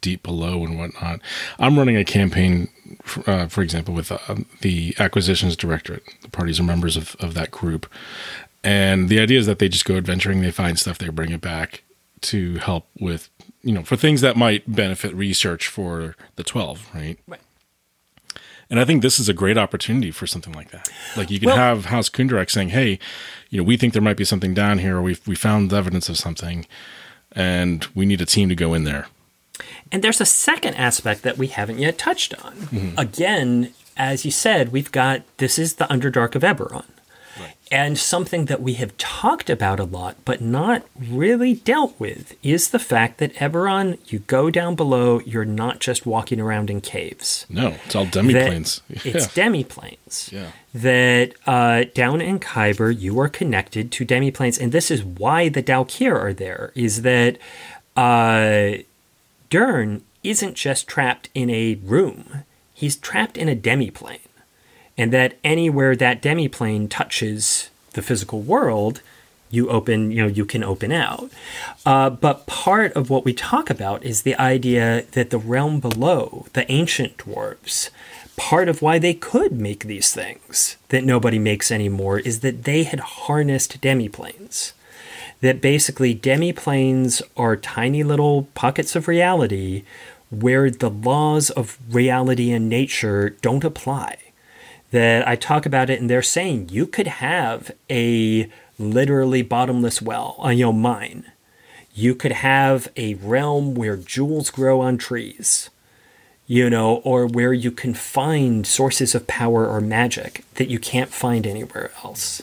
deep below and whatnot. I'm running a campaign, for example, with the Acquisitions Directorate. The parties are members of that group, and the idea is that they just go adventuring, they find stuff, they bring it back. To help with, for things that might benefit research for the 12, right? Right. And I think this is a great opportunity for something like that. Like you can have House Kundrak saying, hey, we think there might be something down here, or we found evidence of something, and we need a team to go in there. And there's a second aspect that we haven't yet touched on. Mm-hmm. Again, as you said, this is the Underdark of Eberron. And something that we have talked about a lot, but not really dealt with, is the fact that Eberron, you go down below, you're not just walking around in caves. No, it's all demiplanes. It's demiplanes. Yeah. That down in Khyber, you are connected to demiplanes. And this is why the Daelkyr are there, is that Dyrrn isn't just trapped in a room. He's trapped in a demiplane. And that anywhere that demiplane touches the physical world, you can open out. But part of what we talk about is the idea that the realm below, the ancient dwarves, part of why they could make these things that nobody makes anymore is that they had harnessed demiplanes. That basically demiplanes are tiny little pockets of reality where the laws of reality and nature don't apply. That I talk about it, and they're saying you could have a literally bottomless well, mine. You could have a realm where jewels grow on trees, or where you can find sources of power or magic that you can't find anywhere else.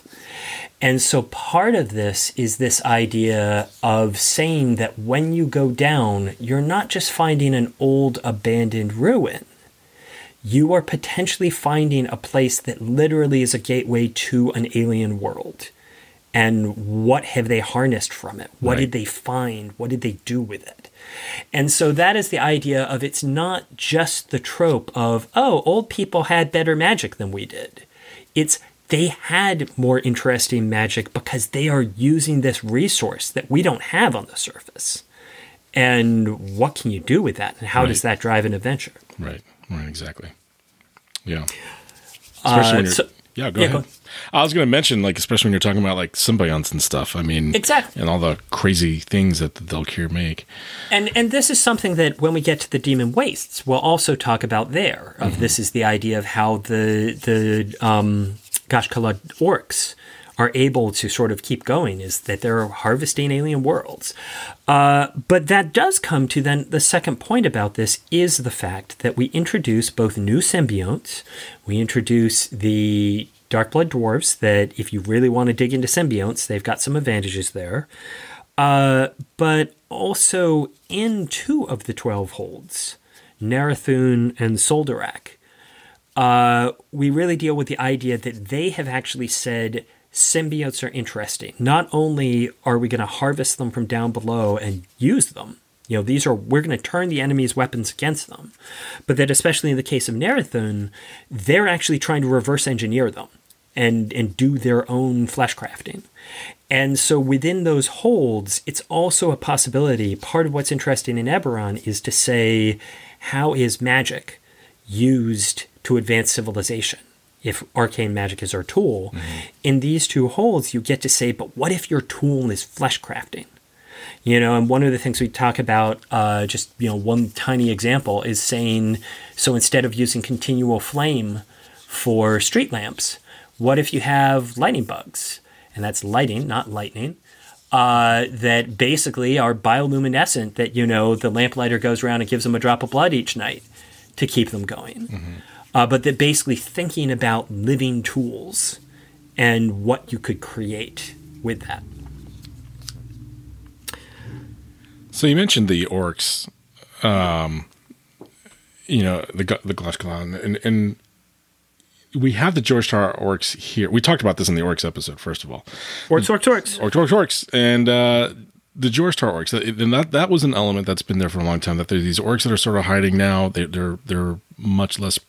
And so part of this is this idea of saying that when you go down, you're not just finding an old abandoned ruin. you are potentially finding a place that literally is a gateway to an alien world. And what have they harnessed from it? What did they find? What did they do with it? And so that is the idea of it's not just the trope of, oh, old people had better magic than we did. It's they had more interesting magic because they are using this resource that we don't have on the surface. And what can you do with that? And how does that drive an adventure? Right, exactly. Yeah. Especially when you're... Go ahead. I was going to mention, like, especially when you're talking about, like, symbionts and stuff. I mean, exactly. And all the crazy things that the Daelkyr make. And this is something that when we get to the Demon Wastes, we'll also talk about there. Of This is the idea of how the Ghaash'kala orcs are able to sort of keep going, is that they're harvesting alien worlds. But that does come to then the second point about this is the fact that we introduce both new symbionts. We introduce the Darkblood Dwarves, that if you really want to dig into symbionts, they've got some advantages there. But also in two of the 12 holds, Narathun and Soldorak, we really deal with the idea that they have actually said symbiotes are interesting. Not only are we going to harvest them from down below and use them, you know, these are, we're going to turn the enemy's weapons against them, but that especially in the case of Narathun, they're actually trying to reverse engineer them and do their own fleshcrafting. And so within those holds, it's also a possibility. Part of what's interesting in Eberron is to say, how is magic used to advance civilization? If arcane magic is our tool, in these two holds, you get to say, but what if your tool is fleshcrafting? You know, and one of the things we talk about, just, you know, one tiny example is saying, so instead of using continual flame for street lamps, what if you have lightning bugs? And that's lighting, not lightning. That basically are bioluminescent, that, you know, the lamplighter goes around and gives them a drop of blood each night to keep them going. But they're basically thinking about living tools and what you could create with that. So you mentioned the orcs, you know, the Ghaash'kala, and we have the Jhorash'tar orcs here. We talked about this in the orcs episode, first of all. Orcs. And the Jhorash'tar orcs, and that was an element that's been there for a long time, that there's these orcs that are sort of hiding now. They're much less,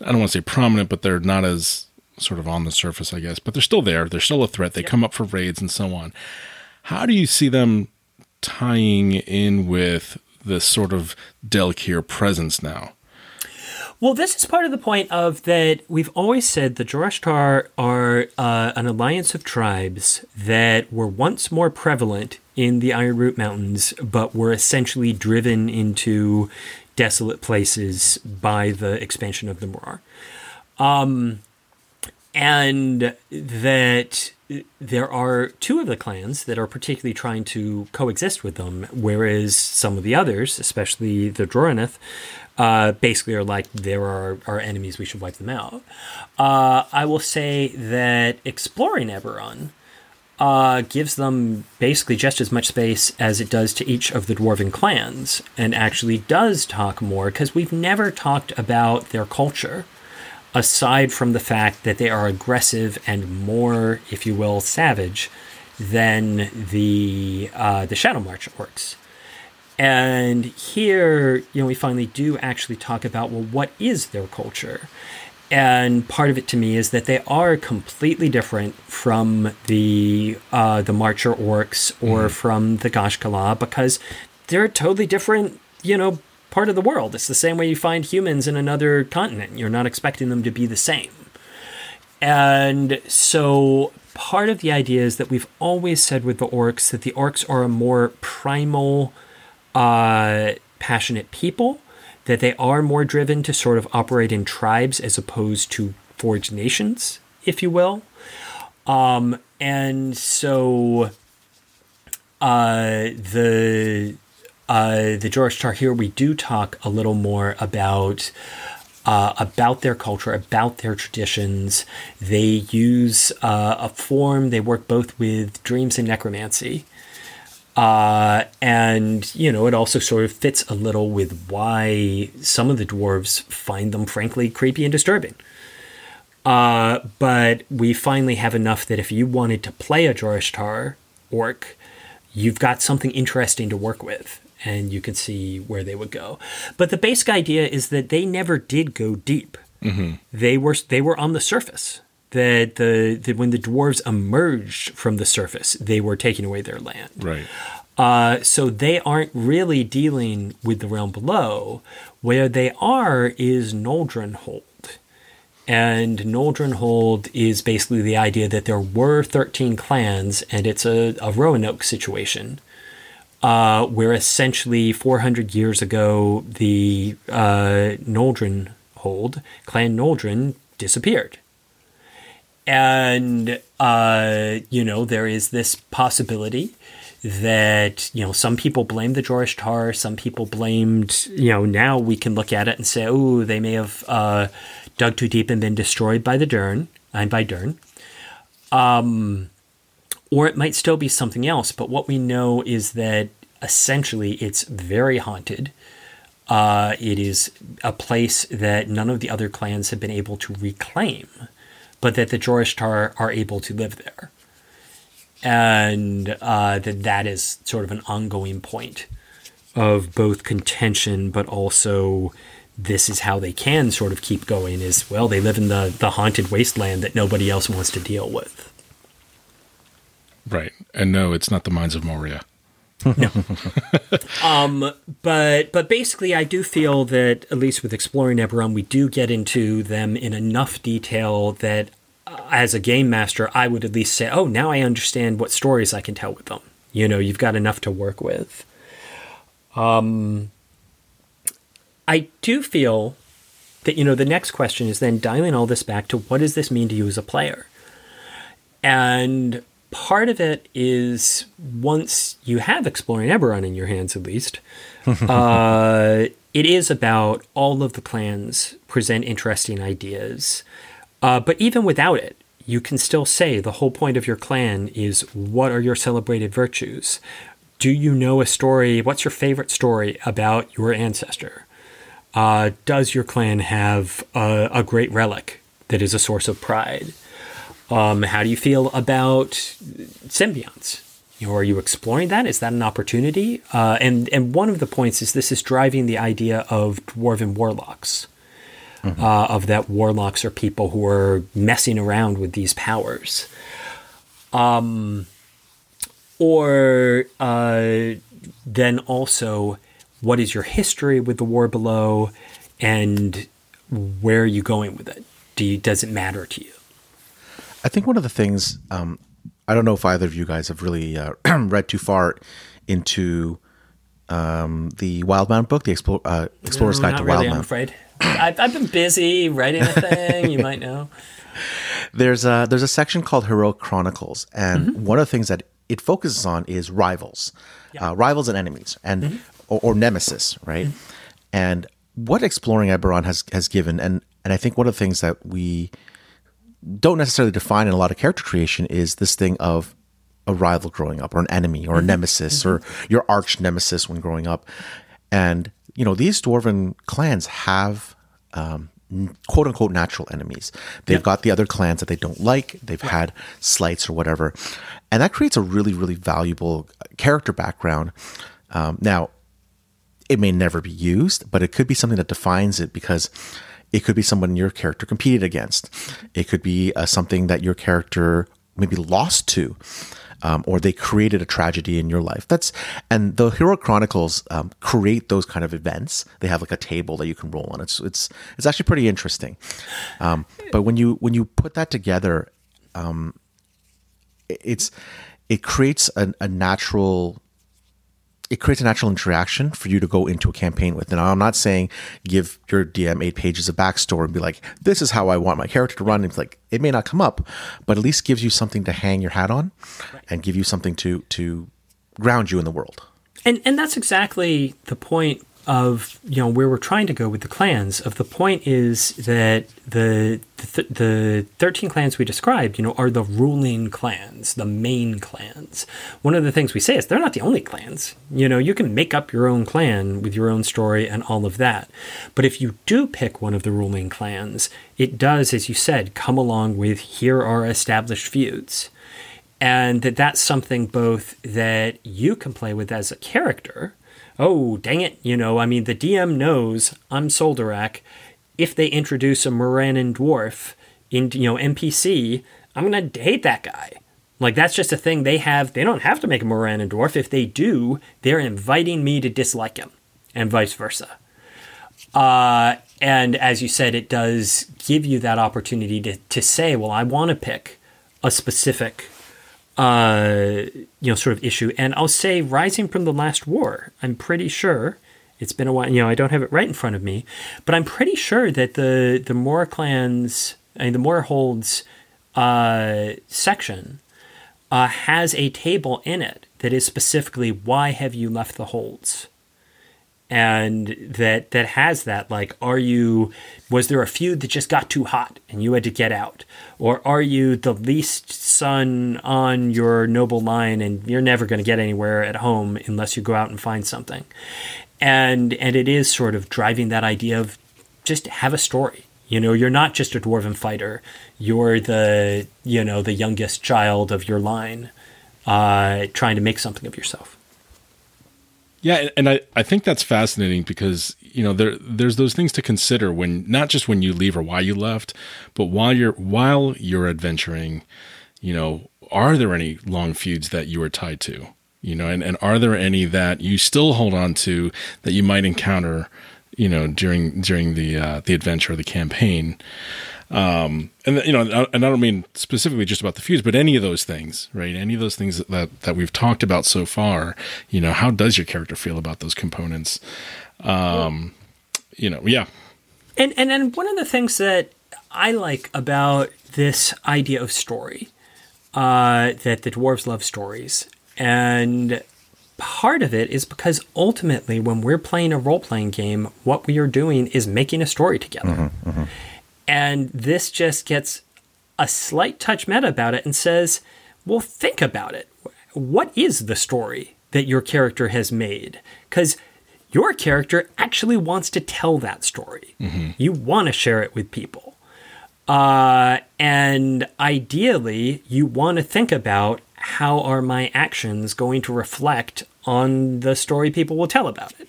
I don't want to say prominent, but they're not as sort of on the surface, I guess. But they're still there. They're still a threat. They come up for raids and so on. How do you see them tying in with the sort of Daelkyr presence now? Well, this is part of the point of that we've always said the Jhorash'tar are an alliance of tribes that were once more prevalent in the Ironroot Mountains, but were essentially driven into desolate places by the expansion of the Morar. And that there are two of the clans that are particularly trying to coexist with them, whereas some of the others, especially the Droranath, basically are like, there are our enemies, we should wipe them out. I will say that exploring Eberron gives them basically just as much space as it does to each of the dwarven clans, and actually does talk more, because we've never talked about their culture aside from the fact that they are aggressive and more, if you will, savage than the Shadow March orcs. And here, you know, we finally do actually talk about, well, what is their culture? And part of it to me is that they are completely different from the Marcher orcs or from the Ghaash'kala, because they're a totally different, you know, part of the world. It's the same way you find humans in another continent. You're not expecting them to be the same. And so part of the idea is that we've always said with the orcs that the orcs are a more primal, passionate people, that they are more driven to sort of operate in tribes as opposed to forged nations, if you will. And so the Jhorash'tar here, we do talk a little more about their culture, about their traditions. They use a form. They work both with dreams and necromancy, And, you know, it also sort of fits a little with why some of the dwarves find them, frankly, creepy and disturbing. But we finally have enough that if you wanted to play a Jhorash'tar orc, you've got something interesting to work with, and you can see where they would go. But the basic idea is that they never did go deep. Mm-hmm. They were on the surface. That when the dwarves emerged from the surface, they were taking away their land. Right. So they aren't really dealing with the realm below. Where they are is Noldrunhold. And Noldrunhold is basically the idea that there were 13 clans, and it's a Roanoke situation, where essentially 400 years ago, the Noldrunhold, Clan Noldrun, disappeared. And, you know, there is this possibility that, you know, some people blame the Jhorash'tar, some people blamed, you know, now we can look at it and say, oh, they may have dug too deep and been destroyed by the Dyrrn, and by Dyrrn. Or it might still be something else, but what we know is that essentially it's very haunted. It is a place that none of the other clans have been able to reclaim, but that the Jhorash'tar are able to live there. And that is sort of an ongoing point of both contention, but also this is how they can sort of keep going is, well, they live in the haunted wasteland that nobody else wants to deal with. Right. And no, it's not the Mines of Moria. No. But basically, I do feel that, at least with Exploring Eberron, we do get into them in enough detail that as a game master, I would at least say, oh, now I understand what stories I can tell with them. You know, you've got enough to work with. I do feel that, you know, the next question is then dialing all this back to what does this mean to you as a player? And part of it is once you have Exploring Eberron in your hands, at least, it is about all of the clans present interesting ideas. But even without it, you can still say the whole point of your clan is what are your celebrated virtues? Do you know a story? What's your favorite story about your ancestor? Does your clan have a great relic that is a source of pride? How do you feel about symbionts? You know, are you exploring that? Is that an opportunity? And one of the points is this is driving the idea of dwarven warlocks. Mm-hmm. Of that warlocks are people who are messing around with these powers. Then also, what is your history with the War Below and where are you going with it? Does it matter to you? I think one of the things, I don't know if either of you guys have really read too far into the Wildemount book, the Explorer's Guide to really, Wildemount. I'm afraid. I've been busy writing a thing, you might know. There's a section called Heroic Chronicles, and mm-hmm. one of the things that it focuses on is rivals, yeah. Rivals and enemies, and mm-hmm. or nemesis, right? Mm-hmm. And what Exploring Eberron has given, and I think one of the things that we don't necessarily define in a lot of character creation is this thing of a rival growing up, or an enemy, or a nemesis, or your arch nemesis when growing up. And, you know, these dwarven clans have, quote unquote, natural enemies. They've yep. got the other clans that they don't like. They've yep. had slights or whatever. And that creates a really, really valuable character background. Now, it may never be used, but it could be something that defines it because it could be someone your character competed against. It could be something that your character maybe lost to, or they created a tragedy in your life. And the Heroic Chronicles create those kind of events. They have like a table that you can roll on. It's actually pretty interesting. But when you put that together, it creates a natural interaction for you to go into a campaign with. And I'm not saying give your DM 8 pages of backstory and be like, this is how I want my character to run. It's like, it may not come up, but at least gives you something to hang your hat on right. and give you something to ground you in the world. And that's exactly the point of, you know, where we're trying to go with the clans. Of the point is that the 13 clans we described, you know, are the ruling clans, the main clans. One of the things we say is they're not the only clans. You know, you can make up your own clan with your own story and all of that. But if you do pick one of the ruling clans, it does, as you said, come along with here are established feuds. And that's something both that you can play with as a character. Oh, dang it. You know, I mean, the DM knows I'm Soldorak. If they introduce a Moranan dwarf in, you know, NPC, I'm going to hate that guy. Like, that's just a thing they have. They don't have to make a Moranan dwarf. If they do, they're inviting me to dislike him and vice versa. And as you said, it does give you that opportunity to say, well, I want to pick a specific sort of issue. And I'll say Rising from the Last War. I'm pretty sure it's been a while. You know, I don't have it right in front of me, but I'm pretty sure that the Moor clans, I mean, the Moorholds section has a table in it that is specifically, why have you left the Holds? And that has that, like, was there a feud that just got too hot and you had to get out? Or are you the least son on your noble line and you're never going to get anywhere at home unless you go out and find something? And it is sort of driving that idea of just have a story. You know, you're not just a dwarven fighter. You're the, you know, the youngest child of your line, trying to make something of yourself. Yeah, and I think that's fascinating because, you know, there's those things to consider when, not just when you leave or why you left, but while you're adventuring, you know, are there any long feuds that you were tied to, you know, and are there any that you still hold on to that you might encounter, you know, during the adventure or the campaign? And, you know, and I don't mean specifically just about the feuds, but any of those things, right? Any of those things that we've talked about so far, you know, how does your character feel about those components? You know, yeah. And one of the things that I like about this idea of story, that the dwarves love stories, and part of it is because ultimately when we're playing a role-playing game, what we are doing is making a story together. Mm-hmm, mm-hmm. And this just gets a slight touch meta about it and says, well, think about it. What is the story that your character has made? Because your character actually wants to tell that story. Mm-hmm. You want to share it with people. And ideally, you want to think about, how are my actions going to reflect on the story people will tell about it?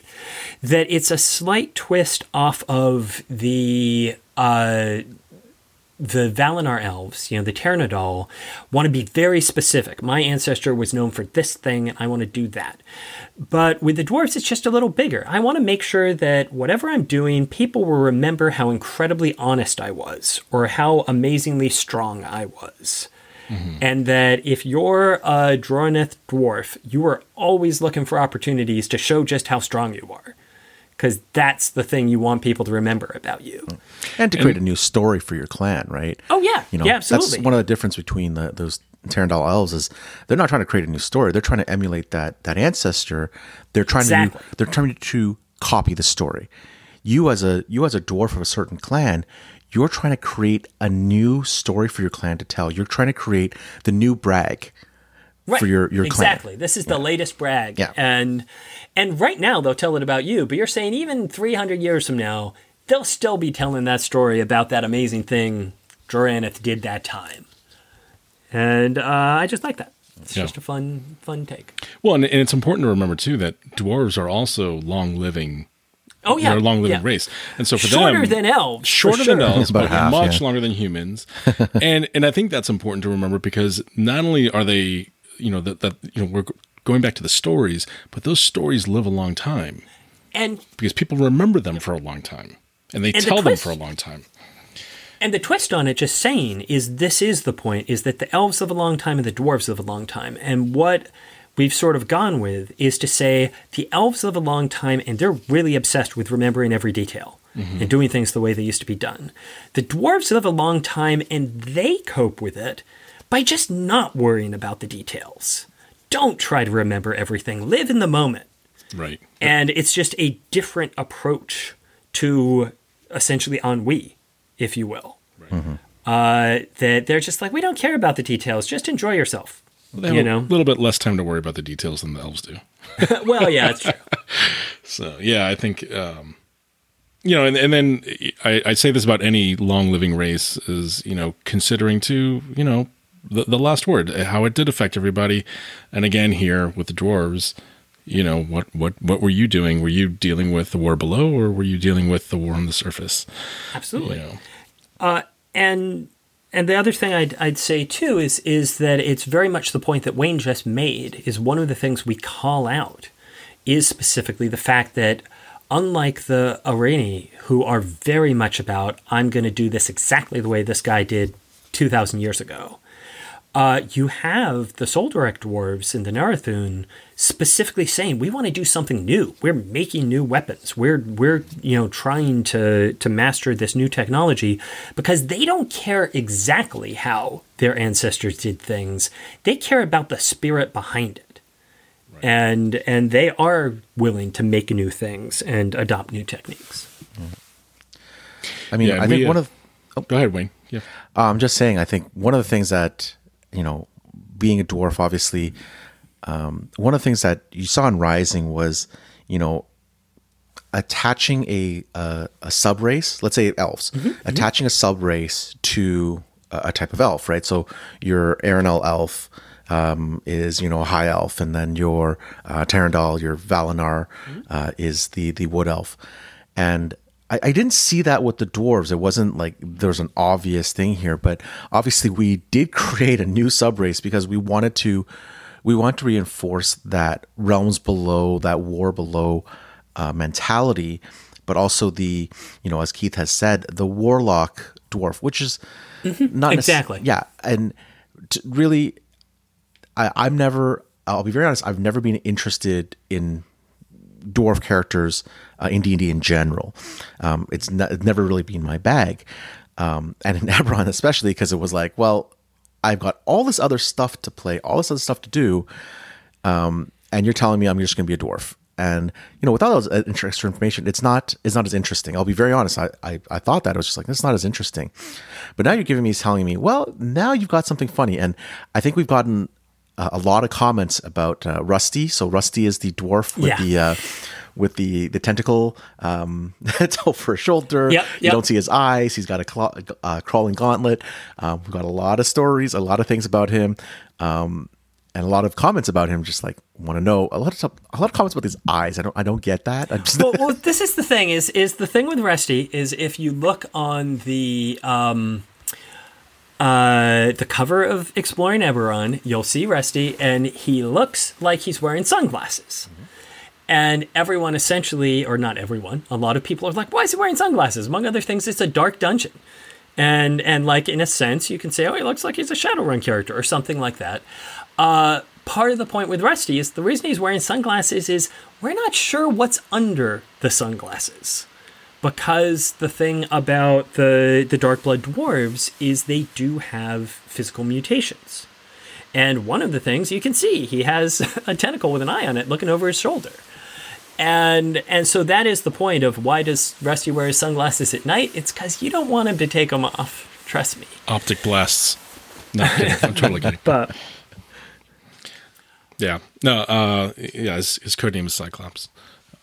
That it's a slight twist off of the Valenar elves, you know, the Tairnadal, want to be very specific. My ancestor was known for this thing, and I want to do that. But with the dwarves, it's just a little bigger. I want to make sure that whatever I'm doing, people will remember how incredibly honest I was, or how amazingly strong I was. Mm-hmm. And that if you're a Droranath dwarf, you are always looking for opportunities to show just how strong you are. Because that's the thing you want people to remember about you. And to create a new story for your clan, right? Oh, yeah. You know, yeah, absolutely. That's one of the difference between those Tairnadal elves is they're not trying to create a new story. They're trying to emulate that ancestor. They're trying to copy the story. You as a dwarf of a certain clan, you're trying to create a new story for your clan to tell. You're trying to create the new brag. Right. For your clan. Exactly. This is the latest brag. Yeah. And right now they'll tell it about you, but you're saying even 300 years from now, they'll still be telling that story about that amazing thing Droranath did that time. And I just like that. It's just a fun take. Well, and it's important to remember too that dwarves are also long-living. Oh yeah, they're a long-living race, and so for shorter than elves, but half, much longer than humans. and I think that's important to remember because not only are they, you know, that you know, we're going back to the stories, but those stories live a long time, and because people remember them for a long time, and they tell them for a long time. And the twist on it, just saying, is this is the point: is that the elves live a long time and the dwarves live a long time, and what we've sort of gone with is to say the elves live a long time and they're really obsessed with remembering every detail and doing things the way they used to be done. The dwarves live a long time and they cope with it by just not worrying about the details. Don't try to remember everything. Live in the moment. Right. And it's just a different approach to essentially ennui, if you will. Right. Mm-hmm. That they're just like, we don't care about the details. Just enjoy yourself. Well, they have a little bit less time to worry about the details than the elves do. Well, yeah, that's true. So, yeah, I think, and then I'd say this about any long-living race is, considering too, the last word, how it did affect everybody. And again, here with the dwarves, what were you doing? Were you dealing with the war below, or were you dealing with the war on the surface? Absolutely. And the other thing I'd say too is that it's very much the point that Wayne just made. Is one of the things we call out is specifically the fact that, unlike the Arani, who are very much about, I'm going to do this exactly the way this guy did 2,000 years ago, you have the Soldorak dwarves and the Narathun specifically saying, we want to do something new. We're making new weapons. We're trying to master this new technology, because they don't care exactly how their ancestors did things. They care about the spirit behind it. And they are willing to make new things and adopt new techniques. I mean, yeah, go ahead, Wayne. Yeah, I'm just saying. I think one of the things that being a dwarf, obviously, one of the things that you saw in Rising was attaching a sub race. Let's say elves, mm-hmm. attaching a sub race to a type of elf, right? So your Arenal elf. Is a high elf, and then your Tairnadal, your Valenar, is the wood elf, and I didn't see that with the dwarves. It wasn't like there's an obvious thing here, but obviously we did create a new subrace because we want to reinforce that realms below, that war below mentality, but also the as Keith has said, the warlock dwarf, which is mm-hmm. not exactly really. I'll be very honest, I've never been interested in dwarf characters in D&D in general. It's never really been my bag. And in Eberron especially, because it was like, well, I've got all this other stuff to play, all this other stuff to do, and you're telling me I'm just going to be a dwarf. And, without that extra information, it's not as interesting. I'll be very honest. I thought that. It was just like, it's not as interesting. But now you're telling me, well, now you've got something funny. And I think we've gotten a lot of comments about Rusty. So Rusty is the dwarf with the tentacle over his shoulder. Yep. You don't see his eyes. He's got a crawling gauntlet. We've got a lot of stories, a lot of things about him, and a lot of comments about him. Just like want to know a lot of comments about his eyes. I don't get that. Well, this is the thing. Is the thing with Rusty is if you look on the cover of Exploring Eberron, you'll see Rusty, and he looks like he's wearing sunglasses. Mm-hmm. And everyone essentially, or not everyone, a lot of people are like, why is he wearing sunglasses? Among other things, it's a dark dungeon. And like, in a sense, you can say, oh, he looks like he's a Shadowrun character or something like that. Part of the point with Rusty is the reason he's wearing sunglasses is we're not sure what's under the sunglasses. Because the thing about the Darkblood Dwarves is they do have physical mutations. And one of the things you can see, he has a tentacle with an eye on it looking over his shoulder. And so that is the point of why does Rusty wear his sunglasses at night? It's because you don't want him to take them off. Trust me. Optic blasts. No, I'm totally kidding. But, yeah. No, his codename is Cyclops.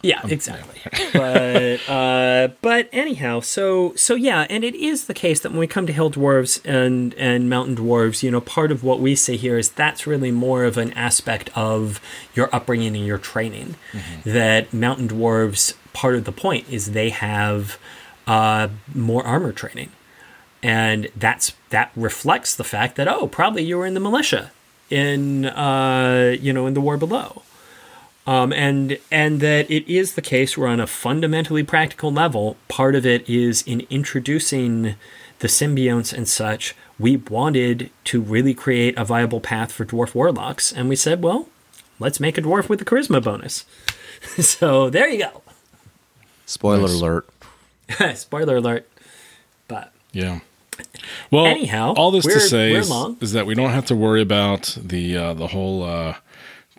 Yeah, exactly. But anyhow, so yeah, and it is the case that when we come to hill dwarves and mountain dwarves, part of what we see here is that's really more of an aspect of your upbringing and your training. Mm-hmm. That mountain dwarves, part of the point is they have more armor training, and that reflects the fact that probably you were in the militia in in the war below. And that it is the case where on a fundamentally practical level, part of it is in introducing the symbionts and such, we wanted to really create a viable path for dwarf warlocks. And we said, well, let's make a dwarf with a charisma bonus. So there you go. Spoiler alert. Spoiler alert. But yeah. Well, anyhow, all this to say is that we don't have to worry about the whole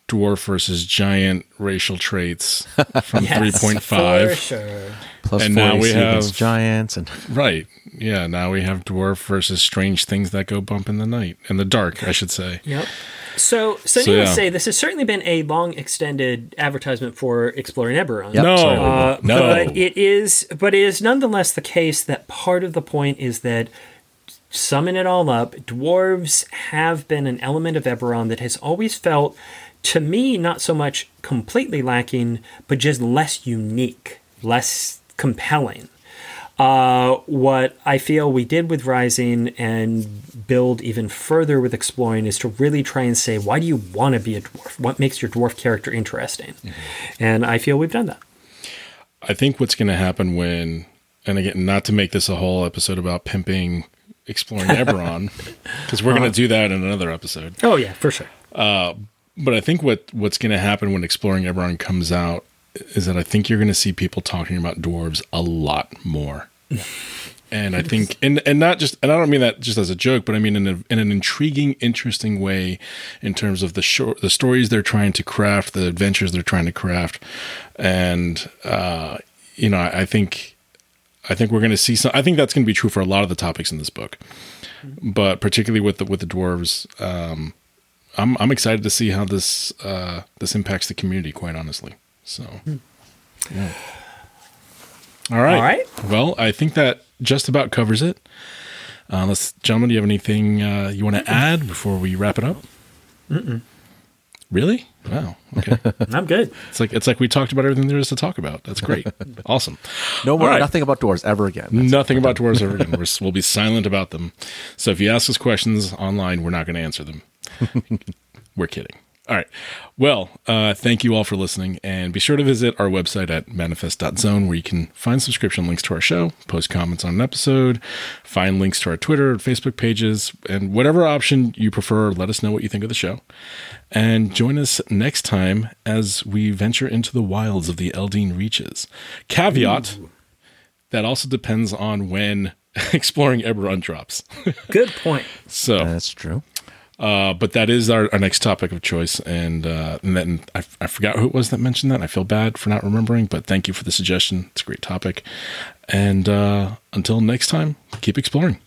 dwarf versus giant racial traits from 3.5. For sure. Plus and 40 now we have giants and right. Yeah, now we have dwarf versus strange things that go bump in the night. In the dark, I should say. Yep. So needless to say, this has certainly been a long extended advertisement for Exploring Eberron. Yep. No. But it is nonetheless the case that part of the point is that, summing it all up, dwarves have been an element of Eberron that has always felt, to me, not so much completely lacking, but just less unique, less compelling. What I feel we did with Rising and build even further with Exploring is to really try and say, why do you want to be a dwarf? What makes your dwarf character interesting? Mm-hmm. And I feel we've done that. I think what's going to happen when, and again, not to make this a whole episode about pimping Exploring Eberron, because we're going to do that in another episode. Oh, yeah, for sure. But I think what's going to happen when Exploring Eberron comes out is that I think you're going to see people talking about dwarves a lot more. And I think, and not just, and I don't mean that just as a joke, but I mean in an intriguing, interesting way in terms of the stories they're trying to craft, the adventures they're trying to craft. And, I think we're going to see some, I think that's going to be true for a lot of the topics in this book, but particularly with the dwarves, I'm excited to see how this impacts the community, quite honestly. So, yeah. All right. Well, I think that just about covers it. Gentlemen, do you have anything you want to add before we wrap it up? Mm-mm. Really? Wow. Okay. I'm good. It's like we talked about everything there is to talk about. That's great. Awesome. No more. Right. Nothing about dwarves ever again. We'll be silent about them. So if you ask us questions online, we're not going to answer them. We're kidding. All right. Well, thank you all for listening, and be sure to visit our website at manifest.zone, where you can find subscription links to our show, post comments on an episode, find links to our Twitter and Facebook pages, and whatever option you prefer, let us know what you think of the show. And join us next time as we venture into the wilds of the Eldine Reaches. Caveat, that also depends on when Exploring Eberron drops. Good point. So that's true. But that is our next topic of choice. And then I forgot who it was that mentioned that. I feel bad for not remembering, but thank you for the suggestion. It's a great topic. And until next time, keep exploring.